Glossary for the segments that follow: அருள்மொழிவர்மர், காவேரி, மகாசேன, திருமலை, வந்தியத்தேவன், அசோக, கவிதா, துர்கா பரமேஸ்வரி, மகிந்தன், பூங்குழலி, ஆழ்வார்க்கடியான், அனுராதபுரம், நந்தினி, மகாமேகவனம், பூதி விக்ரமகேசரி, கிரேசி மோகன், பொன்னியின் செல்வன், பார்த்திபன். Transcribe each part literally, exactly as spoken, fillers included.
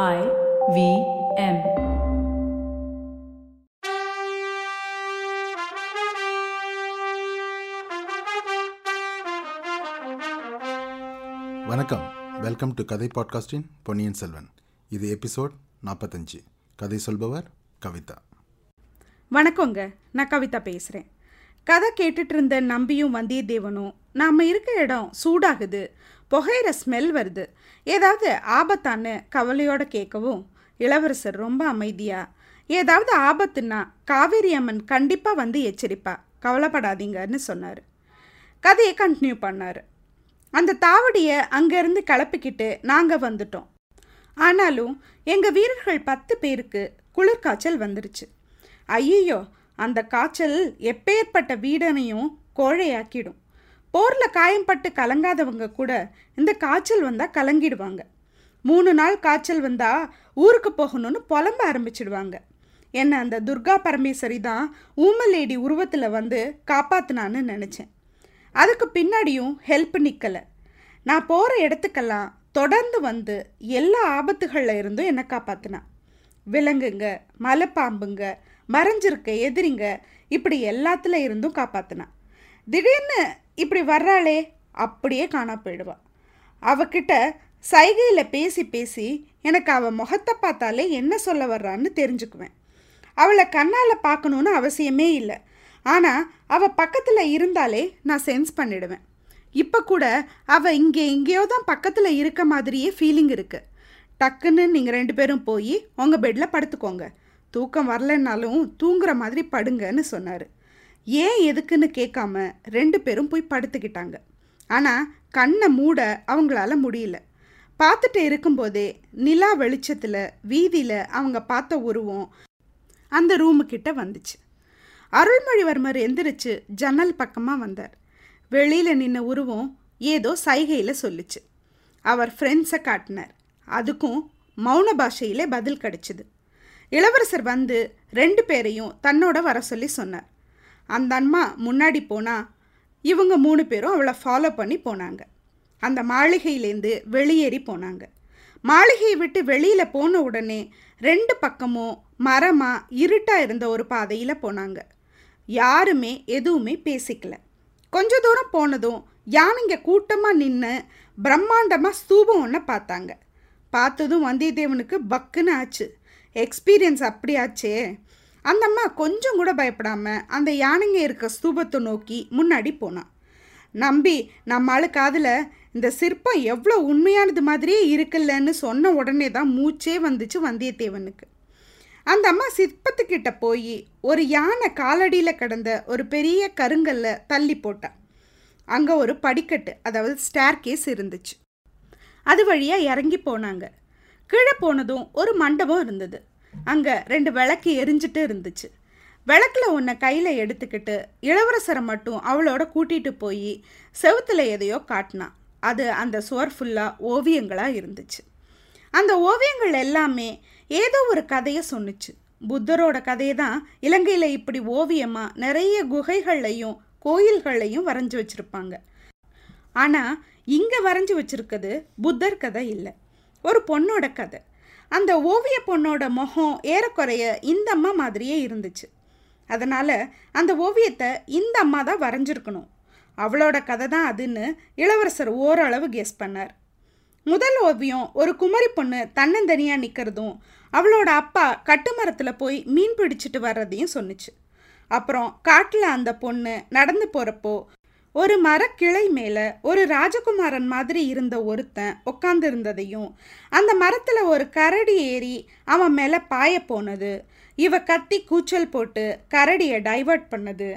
ஐ. V. M. வணக்கம். Welcome to கதை பாட்காஸ்டின் பொன்னியின் செல்வன். இது எபிசோட் நாற்பத்தஞ்சு. கதை சொல்பவர் கவிதா. வணக்கங்க, நான் கவிதா பேசுகிறேன். கதை கேட்டுட்டு இருந்த நம்பியும் வந்தியத்தேவனும், நாம் இருக்கிற இடம் சூடாகுது, புகையிற ஸ்மெல் வருது, ஏதாவது ஆபத்தான்னு கவலையோடு கேட்கவும், இளவரசர் ரொம்ப அமைதியாக, ஏதாவது ஆபத்துன்னா காவேரி அம்மன் கண்டிப்பாக வந்து எச்சரிப்பா, கவலைப்படாதீங்கன்னு சொன்னார். கதையை கண்டினியூ பண்ணார். அந்த தாவடியை அங்கேருந்து கிளப்பிக்கிட்டு நாங்கள் வந்துட்டோம். ஆனாலும் எங்கள் வீரர்கள் பத்து பேருக்கு குளிர்காய்ச்சல் வந்துருச்சு. ஐயோ, அந்த காய்ச்சல் எப்பேற்பட்ட வீடனையும் கோழையாக்கிடும். போரில் காயம்பட்டு கலங்காதவங்க கூட இந்த காய்ச்சல் வந்தால் கலங்கிடுவாங்க. மூணு நாள் காய்ச்சல் வந்தால் ஊருக்கு போகணும்னு புலம்ப ஆரம்பிச்சிடுவாங்க. என்னை அந்த துர்கா பரமேஸ்வரி தான் ஊமலேடி உருவத்தில் வந்து காப்பாற்றினான்னு நினச்சேன். அதுக்கு பின்னாடியும் ஹெல்ப் நிற்கலை. நான் போகிற இடத்துக்கெல்லாம் தொடர்ந்து வந்து எல்லா ஆபத்துகளில் இருந்தும் என்னை காப்பாற்றினான். விலங்குங்க, மலைப்பாம்புங்க, மறைஞ்சிருக்க எதிரிங்க, இப்படி எல்லாத்துல இருந்தும் காப்பாற்றினான். திடீர்னு இப்படி வர்றாளே, அப்படியே காணா போயிடுவான். அவகிட்ட சைகையில் பேசி பேசி எனக்கு அவள் முகத்தை பார்த்தாலே என்ன சொல்ல வர்றான்னு தெரிஞ்சுக்குவேன். அவளை கண்ணால் பார்க்கணுன்னு அவசியமே இல்லை. ஆனால் அவள் பக்கத்தில் இருந்தாலே நான் சென்ஸ் பண்ணிடுவேன். இப்போ கூட அவள் இங்கே எங்கேயோ தான் பக்கத்தில் இருக்க மாதிரியே ஃபீலிங் இருக்குது. டக்குன்னு நீங்கள் ரெண்டு பேரும் போய் உங்கள் பெட்டில் படுத்துக்கோங்க, தூக்கம் வரலைன்னாலும் தூங்குற மாதிரி படுங்கன்னு சொன்னார். ஏன் எதுக்குன்னு கேட்காம ரெண்டு பேரும் போய் படுத்துக்கிட்டாங்க. ஆனால் கண்ணை மூட அவங்களால முடியல. பார்த்துட்டு இருக்கும்போதே நிலா வெளிச்சத்தில் வீதியில் அவங்க பார்த்த உருவம் அந்த ரூமுக்கிட்ட வந்துச்சு. அருள்மொழிவர்மர் எந்திரிச்சு ஜன்னல் பக்கமாக வந்தார். வெளியில் நின்ன உருவம் ஏதோ சைகையில் சொல்லிச்சு. அவர் ஃப்ரெண்ட்ஸை காட்டினார். அதுக்கும் மௌன பாஷையிலே பதில் கிடச்சிது. இளவரசர் வந்து ரெண்டு பேரையும் தன்னோட வர சொல்லி சொன்னார். அந்த அம்மா முன்னாடி போனால் இவங்க மூணு பேரும் அவளை ஃபாலோ பண்ணி போனாங்க. அந்த மாளிகையிலேருந்து வெளியேறி போனாங்க. மாளிகையை விட்டு வெளியில் போன உடனே ரெண்டு பக்கமும் மரமாக இருட்டாக இருந்த ஒரு பாதையில் போனாங்க. யாருமே எதுவுமே பேசிக்கல. கொஞ்ச தூரம் போனதும் யானைங்க கூட்டமாக நின்று பிரம்மாண்டமாக ஸ்தூபம் ஒன்று பார்த்தாங்க. பார்த்ததும் வந்தியத்தேவனுக்கு பக்குன்னு ஆச்சு. எக்ஸ்பீரியன்ஸ் அப்படியாச்சே. அந்த அம்மா கொஞ்சம் கூட பயப்படாமல் அந்த யானைங்க இருக்க ஸ்தூபத்தை நோக்கி முன்னாடி போனான். நம்பி நம்மளுக்கு காதில் இந்த சிற்பம் எவ்வளோ உண்மையானது மாதிரியே இருக்குல்லன்னு சொன்ன உடனே தான் மூச்சே வந்துச்சு வந்தியத்தேவனுக்கு. அந்த அம்மா சிற்பத்துக்கிட்ட போய் ஒரு யானை காலடியில் கிடந்த ஒரு பெரிய கருங்கல்ல தள்ளி போட்டான். அங்கே ஒரு படிக்கட்டு, அதாவது ஸ்டேர் கேஸ் இருந்துச்சு. அது வழியாக இறங்கி போனாங்க. கீழே போனதும் ஒரு மண்டபம் இருந்தது. அங்கே ரெண்டு விளக்கு எரிஞ்சிட்டு இருந்துச்சு. விளக்கில் ஒன்றை கையில் எடுத்துக்கிட்டு இளவரசரை மட்டும் அவளோட கூட்டிகிட்டு போய் செவுத்தில் எதையோ காட்டினான். அது அந்த சுவர் ஃபுல்லாக ஓவியங்களாக இருந்துச்சு. அந்த ஓவியங்கள் எல்லாமே ஏதோ ஒரு கதையை சொன்னிச்சு. புத்தரோட கதையை தான் இலங்கையில் இப்படி ஓவியமாக நிறைய குகைகள்லையும் கோயில்கள்லையும் வரைஞ்சி வச்சுருப்பாங்க. ஆனால் இங்கே வரைஞ்சி வச்சுருக்கிறது புத்தர் கதை இல்லை, ஒரு பொண்ணோட கதை. அந்த ஓவிய பொண்ணோட முகம் ஏறக்குறைய இந்த அம்மா மாதிரியே இருந்துச்சு. அதனால் அந்த ஓவியத்தை இந்த அம்மா தான் வரைஞ்சிருக்கணும், அவளோட கதை தான் அதுன்னு இளவரசர் ஓரளவு கெஸ் பண்ணார். முதல் ஓவியம் ஒரு குமரி பொண்ணு தன்னந்தனியாக நிற்கிறதும் அவளோட அப்பா கட்டுமரத்தில் போய் மீன் பிடிச்சிட்டு வர்றதையும் சொன்னிச்சு. அப்புறம் காட்டில் அந்த பொண்ணு நடந்து போகிறப்போ ஒரு மரக்கிளை மேலே ஒரு ராஜகுமாரன் மாதிரி இருந்த ஒருத்தன் உட்காந்து இருந்ததையும், அந்த மரத்தில் ஒரு கரடி ஏறி அவன் மேலே பாய போனது, இவ கத்தி கூச்சல் போட்டு கரடியை டைவர்ட் பண்ணது,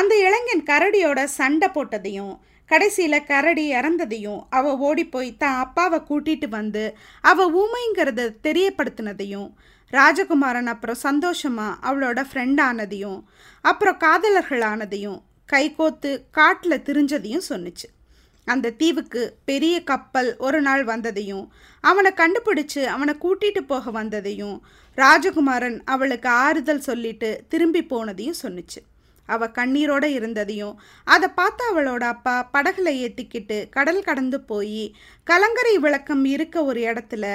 அந்த இளைஞன் கரடியோட சண்டை போட்டதையும், கடைசியில் கரடி இறந்ததையும், அவள் ஓடிப்போய் தான் அப்பாவை கூட்டிகிட்டு வந்து அவள் ஊமைங்கிறத தெரியப்படுத்தினதையும், ராஜகுமாரன் அப்புறம் சந்தோஷமாக அவளோட ஃப்ரெண்டானதையும், அப்புறம் காதலர்களானதையும், கைகோத்து காட்டில் திரிஞ்சதையும் சொன்னிச்சு. அந்த தீவுக்கு பெரிய கப்பல் ஒரு நாள் வந்ததையும், அவனை கண்டுபிடிச்சு அவனை கூட்டிகிட்டு போக வந்ததையும், ராஜகுமாரன் அவளுக்கு ஆறுதல் சொல்லிட்டு திரும்பி போனதையும் சொன்னிச்சு. அவள் கண்ணீரோடு இருந்ததையும், அதை பார்த்து அவளோட அப்பா படகுல ஏற்றிக்கிட்டு கடல் கடந்து போய் கலங்கரை விளக்கம் இருக்க ஒரு இடத்துல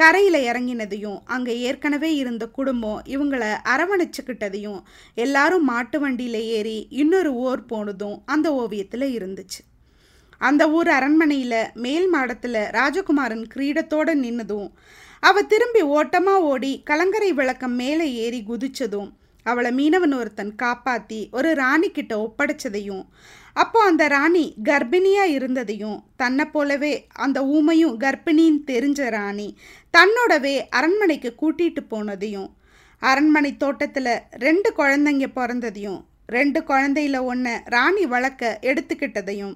கரையில் இறங்கினதையும் அங்கே ஏற்கனவே இருந்த குடும்பம் இவங்களை அரவணைச்சிக்கிட்டதையும் எல்லாரும் மாட்டு வண்டியில் ஏறி இன்னொரு ஊர் போனதும் அந்த ஓவியத்தில் இருந்துச்சு. அந்த ஊர் அரண்மனையில் மேல் மாடத்தில் ராஜகுமாரன் கிரீடத்தோடு நின்னதும், அவள் திரும்பி ஓட்டமாக ஓடி கலங்கரை விளக்கம் மேலே ஏறி குதித்ததும், அவளை மீனவன் ஒருத்தன் காப்பாற்றி ஒரு ராணிக்கிட்ட ஒப்படைச்சதையும், அப்போ அந்த ராணி கர்ப்பிணியாக இருந்ததையும், தன்னை போலவே அந்த ஊமையும் கர்ப்பிணின்னு தெரிஞ்ச ராணி தன்னோடவே அரண்மனைக்கு கூட்டிகிட்டு போனதையும், அரண்மனை தோட்டத்தில் ரெண்டு குழந்தைங்க பிறந்ததையும், ரெண்டு குழந்தையில் ஒன்றை ராணி வளர்க்க எடுத்துக்கிட்டதையும்,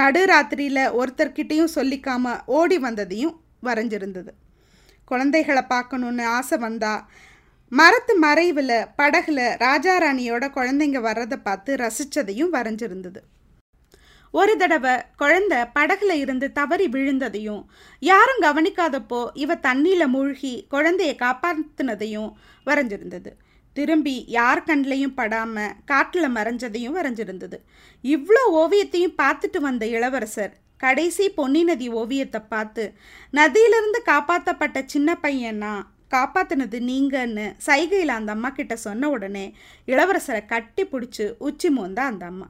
நடு ராத்திரியில் ஒருத்தர்கிட்டையும் சொல்லிக்காமல் ஓடி வந்ததையும் வரைஞ்சிருந்தது. குழந்தைகளை பார்க்கணுன்னு ஆசை வந்தால் மரத்து மறைவில் படகுல ராஜாராணியோட குழந்தைங்க வர்றதை பார்த்து ரசித்ததையும் வரைஞ்சிருந்தது. ஒரு தடவை குழந்தை படகுல இருந்து தவறி விழுந்ததையும், யாரும் கவனிக்காதப்போ இவ தண்ணியில் மூழ்கி குழந்தையை காப்பாற்றினதையும் வரைஞ்சிருந்தது. திரும்பி யார் கண்ணிலையும் படாமல் காட்டில் மறைஞ்சதையும் வரைஞ்சிருந்தது. இவ்வளோ ஓவியத்தையும் பார்த்துட்டு வந்த இளவரசர் கடைசி பொன்னி நதி ஓவியத்தை பார்த்து, நதியிலிருந்து காப்பாற்றப்பட்ட சின்ன பையனா, காப்பாற்றினது நீங்கன்னு சைகையில் அந்த அம்மா கிட்ட சொன்ன உடனே இளவரசரை கட்டி பிடிச்சி உச்சி மோந்தா அந்த அம்மா.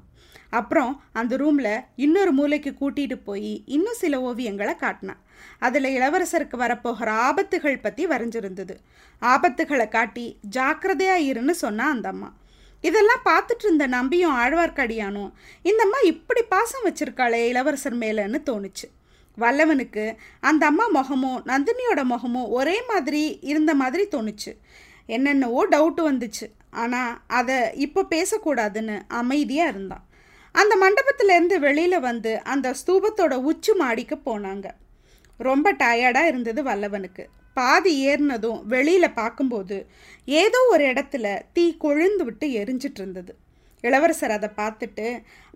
அப்புறம் அந்த ரூமில் இன்னொரு மூளைக்கு கூட்டிகிட்டு போய் இன்னும் சில ஓவியங்களை காட்டினான். அதில் இளவரசருக்கு வரப்போகிற ஆபத்துகள் பற்றி வரைஞ்சிருந்தது. ஆபத்துகளை காட்டி ஜாக்கிரதையாக இருன்னு சொன்னான் அந்த அம்மா. இதெல்லாம் பார்த்துட்டு இருந்த நம்பியும் ஆழ்வார்க்கடியானும், இந்த அம்மா இப்படி பாசம் வச்சிருக்காளே இளவரசர் மேலேன்னு தோணுச்சு. வல்லவனுக்கு அந்த அம்மா முகமும் நந்தினியோட முகமும் ஒரே மாதிரி இருந்த மாதிரி தோணுச்சு. என்னென்னவோ டவுட்டு வந்துச்சு. ஆனால் அதை இப்போ பேசக்கூடாதுன்னு அமைதியாக இருந்தான். அந்த மண்டபத்திலேருந்து வெளியில் வந்து அந்த ஸ்தூபத்தோட உச்சி மாடிக்கு போனாங்க. ரொம்ப டயர்டாக இருந்தது வல்லவனுக்கு. பாதி ஏறினதும் வெளியில் பார்க்கும்போது ஏதோ ஒரு இடத்துல தீ கொழுந்து விட்டு எரிஞ்சிட்டு இருந்தது. இளவரசர் அதை பார்த்துட்டு,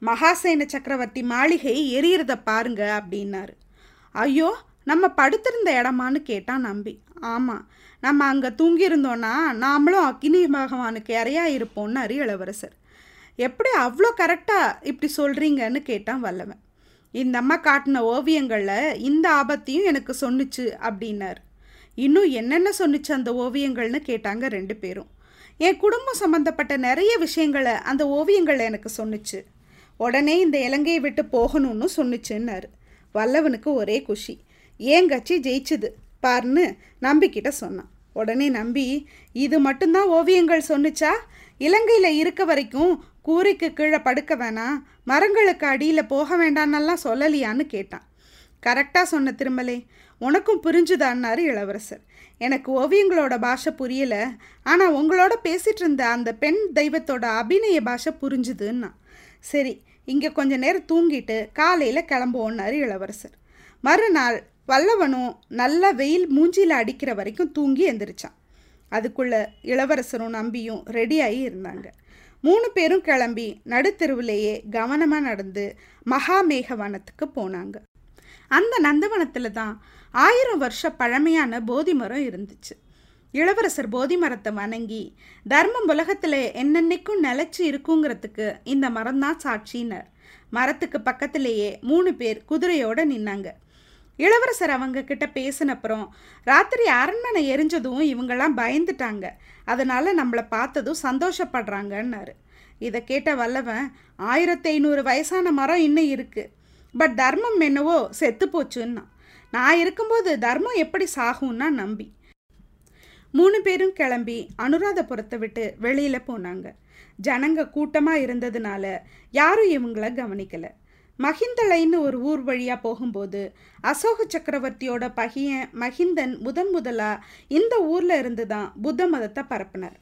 மகாசேன சக்கரவர்த்தி மாளிகை எரியறத பாருங்க அப்படின்னாரு. ஐயோ, நம்ம படுத்திருந்த இடமான்னு கேட்டான் நம்பி. ஆமாம், நம்ம அங்கே தூங்கியிருந்தோன்னா நாமளும் அக்னி பகவானுக்கு இறையா இருப்போம்னாரு இளவரசர். எப்படி அவ்வளோ கரெக்டாக இப்படி சொல்கிறீங்கன்னு கேட்டான் வல்லவன். இந்த அம்மா காட்டின ஓவியங்களில் இந்த ஆபத்தையும் எனக்கு சொன்னிச்சு அப்படின்னாரு. இன்னும் என்னென்ன சொன்னிச்சு அந்த ஓவியங்கள்னு கேட்டாங்க ரெண்டு பேரும். என் குடும்பம் சம்மந்தப்பட்ட நிறைய விஷயங்களை அந்த ஓவியங்கள் எனக்கு சொன்னிச்சு. உடனே இந்த இலங்கையை விட்டு போகணும்னு சொன்னிச்சுன்னாரு. வல்லவனுக்கு ஒரே குஷி. ஏன் கட்சி ஜெயிச்சுது பாருன்னு நம்பிக்கிட்ட சொன்னான். உடனே நம்பி, இது மட்டும்தான் ஓவியங்கள் சொன்னிச்சா? இலங்கையில் இருக்க வரைக்கும் கூரைக்கு கீழே படுக்க வேணாம், மரங்களுக்கு அடியில் போக வேண்டான்னெல்லாம் சொல்லலையான்னு கேட்டான். கரெக்டாக சொன்ன திருமலை, உனக்கும் புரிஞ்சுதான்னாரு இளவரசர். எனக்கு ஓவியங்களோட பாஷை புரியலை, ஆனால் உங்களோட பேசிகிட்டு இருந்த அந்த பெண் தெய்வத்தோட அபிநய பாஷை புரிஞ்சுதுன்னா. சரி, இங்கே கொஞ்ச நேரம் தூங்கிட்டு காலையில் கிளம்புவோன்னாரு இளவரசர். மறுநாள் வல்லவனும் நல்லா வெயில் மூஞ்சியில் அடிக்கிற வரைக்கும் தூங்கி எந்திரிச்சான். அதுக்குள்ளே இளவரசரும் நம்பியும் ரெடியாகி இருந்தாங்க. மூணு பேரும் கிளம்பி நடுத்தெருவிலேயே கவனமாக நடந்து மகாமேகவனத்துக்கு போனாங்க. அந்த நந்தவனத்தில் தான் ஆயிரம் வருஷ பழமையான போதி மரம் இருந்துச்சு. இளவரசர் போதி மரத்தை வணங்கி, தர்மம் உலகத்தில் என்னென்னைக்கும் நிலச்சி இருக்குங்கிறதுக்கு இந்த மரம்தான் சாட்சினார். மரத்துக்கு பக்கத்திலேயே மூணு பேர் குதிரையோடு நின்னாங்க. இளவரசர் அவங்க கிட்ட பேசினப்புறம், ராத்திரி அரண்மனை எரிஞ்சதும் இவங்கெல்லாம் பயந்துட்டாங்க, அதனால் நம்மளை பார்த்ததும் சந்தோஷப்படுறாங்கன்னாரு. இதை கேட்ட வல்லவன், ஆயிரத்தி ஐநூறு வயசான மரம் இன்னும் இருக்குது, பட் தர்மம் என்னவோ செத்து போச்சுன்னா. நான் இருக்கும்போது தர்மம் எப்படி சாகும்னா நம்பி. மூணு பேரும் கிளம்பி அனுராதபுரத்தை விட்டு வெளியில் போனாங்க. ஜனங்க கூட்டமாக இருந்ததுனால யாரும் இவங்கள கவனிக்கலை. மகிந்தலைன்னு ஒரு ஊர் வழியாக போகும்போது அசோக சக்கரவர்த்தியோட பையன் மகிந்தன் முதன் முதலாக இந்த ஊரில் இருந்து தான் புத்த மதத்தை பரப்பினார்.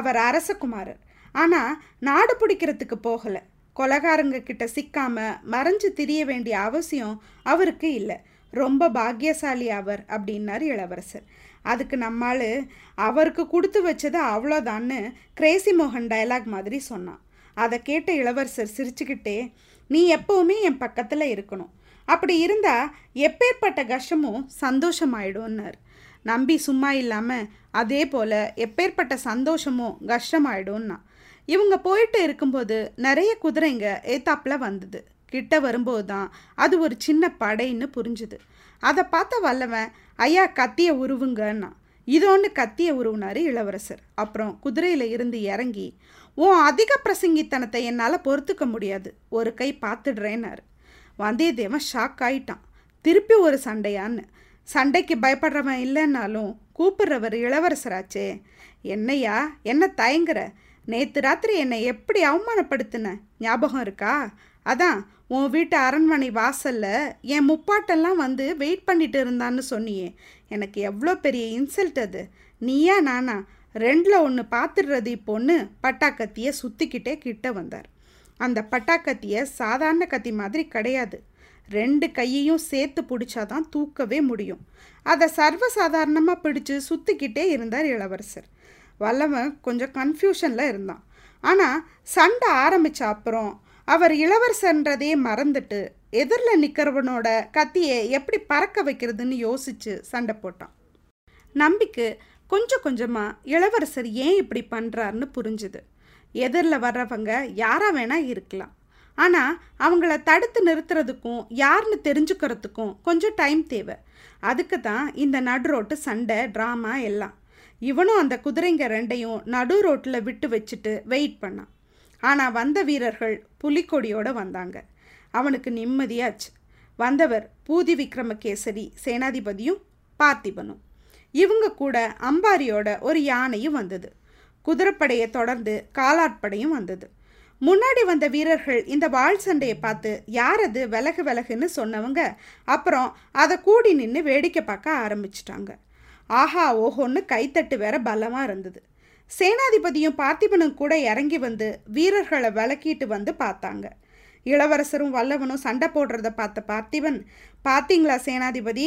அவர் அரசகுமாரர், ஆனால் நாடு பிடிக்கிறதுக்கு போகலை. கொலகாரங்க கிட்ட சிக்காமல் மறைஞ்சு திரிய வேண்டிய அவசியம் அவருக்கு இல்லை. ரொம்ப பாக்கியசாலி அவர் அப்படின்னார் இளவரசர். அதுக்கு நம்மால் அவருக்கு கொடுத்து வச்சது அவ்வளோதான்னு கிரேசி மோகன் டயலாக் மாதிரி சொன்னான். அதை கேட்ட இளவரசர் சிரிச்சுக்கிட்டே, நீ எப்போவுமே என் பக்கத்தில் இருக்கணும், அப்படி இருந்தால் எப்பேற்பட்ட கஷ்டமும் சந்தோஷமாயிடும்னார். நம்பி சும்மா இல்லாமல், அதே போல் எப்பேற்பட்ட சந்தோஷமும் கஷ்டமாயிடும்னா. இவங்க போயிட்டு இருக்கும்போது நிறைய குதிரைங்க ஏத்தாப்பில் வந்தது. கிட்ட வரும்போது தான் அது ஒரு சின்ன படைன்னு புரிஞ்சுது. அதை பார்த்த வல்லவன் ஐயா கத்தியை உருவுங்கன்னா இதோன்னு கத்தியை உருவினார் இளவரசர். அப்புறம் குதிரையில் இருந்து இறங்கி, ஓ அதிக பிரசங்கித்தனத்தை என்னால் பொறுத்துக்க முடியாது, ஒரு கை பார்த்துடுறேன்னாரு. வந்தியத்தேவன் ஷாக் ஆயிட்டான். திருப்பி ஒரு சண்டையான்னு. சண்டைக்கு பயப்படுறவன் இல்லைன்னாலும் கூப்பிடுறவர் இளவரசராச்சே. என்னையா என்ன தயங்குற? நேற்று ராத்திரி என்னை எப்படி அவமானப்படுத்தின ஞாபகம் இருக்கா? அதான் உன் வீட்டு அரண்மனை வாசலில் என் முப்பாட்டெல்லாம் வந்து வெயிட் பண்ணிட்டு இருந்தான்னு சொன்னியே. எனக்கு எவ்வளோ பெரிய இன்சல்ட் அது. நீயா நானா ரெண்டில் ஒன்று பார்த்துடுறது இப்போன்னு பட்டாக்கத்தியை சுற்றிக்கிட்டே கிட்ட வந்தார். அந்த பட்டாக்கத்தியை சாதாரண கத்தி மாதிரி கிடையாது. ரெண்டு கையையும் சேர்த்து பிடிச்சாதான் தூக்கவே முடியும். அதை சர்வசாதாரணமாக பிடிச்சு சுற்றிக்கிட்டே இருந்தார் இளவரசர். வல்லவன் கொஞ்சம் கன்ஃபியூஷனில் இருந்தான். ஆனால் சண்டை ஆரம்பித்த அப்புறம் அவர் இளவரசன்றதே மறந்துட்டு எதிரில் நிற்கிறவனோட கத்தியை எப்படி பறக்க வைக்கிறதுன்னு யோசித்து சண்டை போட்டான். நம்பிக்கு கொஞ்சம் கொஞ்சமாக இளவரசர் ஏன் இப்படி பண்ணுறாருன்னு புரிஞ்சுது. எதிரில் வர்றவங்க யாராக வேணால் இருக்கலாம். ஆனால் அவங்கள தடுத்து நிறுத்துறதுக்கும் யாருன்னு தெரிஞ்சுக்கிறதுக்கும் கொஞ்சம் டைம் தேவை. அதுக்கு தான் இந்த நடு ரோட்டு சண்டை ட்ராமா எல்லாம். இவனும் அந்த குதிரைங்க ரெண்டையும் நடு ரோட்டில் விட்டு வச்சுட்டு வெயிட் பண்ணான். ஆனால் வந்த வீரர்கள் புலிக்கொடியோடு வந்தாங்க. அவனுக்கு நிம்மதியாச்சு. வந்தவர் பூதி விக்ரமகேசரி சேனாதிபதியும் பார்த்திபனும். இவங்க கூட அம்பாரியோட ஒரு யானையும் வந்தது. குதிரைப்படையை தொடர்ந்து காலாட்படையும் வந்தது. முன்னாடி வந்த வீரர்கள் இந்த வாள் சண்டையை பார்த்து யார் அது விலகு விலகுன்னு சொன்னவங்க அப்புறம் அதை கூடி நின்று வேடிக்கை பார்க்க ஆரம்பிச்சிட்டாங்க. ஆஹா ஓஹோன்னு கைத்தட்டு வேற பலமாக இருந்தது. சேனாதிபதியும் பார்த்திபனும் கூட இறங்கி வந்து வீரர்களை விளக்கிட்டு வந்து பார்த்தாங்க. இளவரசரும் வல்லவனும் சண்டை போடுறத பார்த்த பார்த்திபன், பார்த்தீங்களா சேனாதிபதி,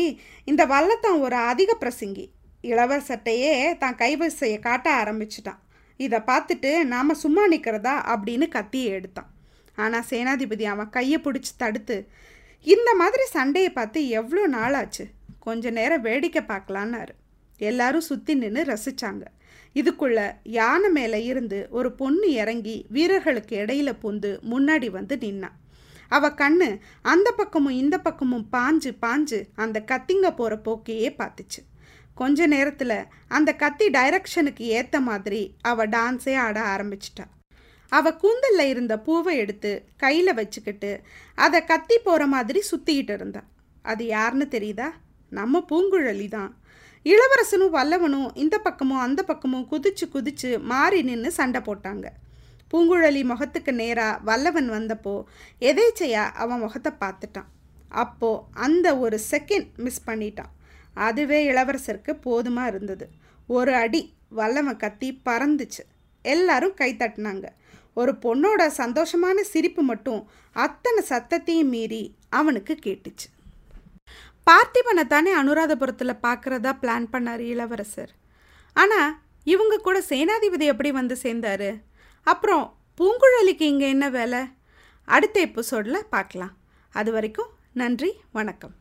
இந்த வல்லத்தான் ஒரு அதிக பிரசங்கி. இளவரசர்கிட்டையே தான் கைவரிசையை காட்ட ஆரம்பிச்சிட்டான். இதை பார்த்துட்டு நாம் சும்மா நிற்கிறதா அப்படின்னு கத்தியை எடுத்தான். ஆனால் சேனாதிபதி அவன் கையை பிடிச்சி தடுத்து, இந்த மாதிரி சண்டையை பார்த்து எவ்வளோ நாளாச்சு, கொஞ்ச நேரம் வேடிக்கை பார்க்கலான்னாரு. எல்லாரும் சுற்றி நின்று ரசித்தாங்க. இதுக்குள்ள யானை மேலே இருந்து ஒரு பொண்ணு இறங்கி வீரர்களுக்கு இடையில பூந்து முன்னாடி வந்து நின்னான். அவள் கண்ணு அந்த பக்கமும் இந்த பக்கமும் பாஞ்சு பாஞ்சு அந்த கத்திங்க போகிற போக்கையே பார்த்துச்சு. கொஞ்ச நேரத்தில் அந்த கத்தி டைரக்ஷனுக்கு ஏற்ற மாதிரி அவள் டான்ஸே ஆட ஆரம்பிச்சிட்டா. அவள் கூந்தலில் இருந்த பூவை எடுத்து கையில் வச்சுக்கிட்டு அதை கத்தி போகிற மாதிரி சுற்றிக்கிட்டு இருந்தாள். அது யாருன்னு தெரியுதா? நம்ம பூங்குழலி தான். இளவரசனும் வல்லவனும் இந்த பக்கமும் அந்த பக்கமும் குதிச்சு குதிச்சு மாறி நின்று சண்டை போட்டாங்க. பூங்குழலி முகத்துக்கு நேராக வல்லவன் வந்தப்போ எதேச்சையா அவன் முகத்தை பார்த்துட்டான். அப்போது அந்த ஒரு செகண்ட் மிஸ் பண்ணிட்டான். அதுவே இளவரசருக்கு போதுமாக இருந்தது. ஒரு அடி வல்லவன் கத்தி பறந்துச்சு. எல்லாரும் கை தட்டினாங்க. ஒரு பொண்ணோட சந்தோஷமான சிரிப்பு மட்டும் அத்தனை சத்தத்தையும் மீறி அவனுக்கு கேட்டுச்சு. பார்த்திபனை தானே அனுராதபுரத்தில் பார்க்குறதா பிளான் பண்ணார் இளவரசர். ஆனால் இவங்க கூட சேனாதிபதி எப்படி வந்து சேர்ந்தார்? அப்புறம் பூங்குழலிக்கு இங்கே என்ன வேலை? அடுத்த எபிசோடில் பார்க்கலாம். அது வரைக்கும் நன்றி, வணக்கம்.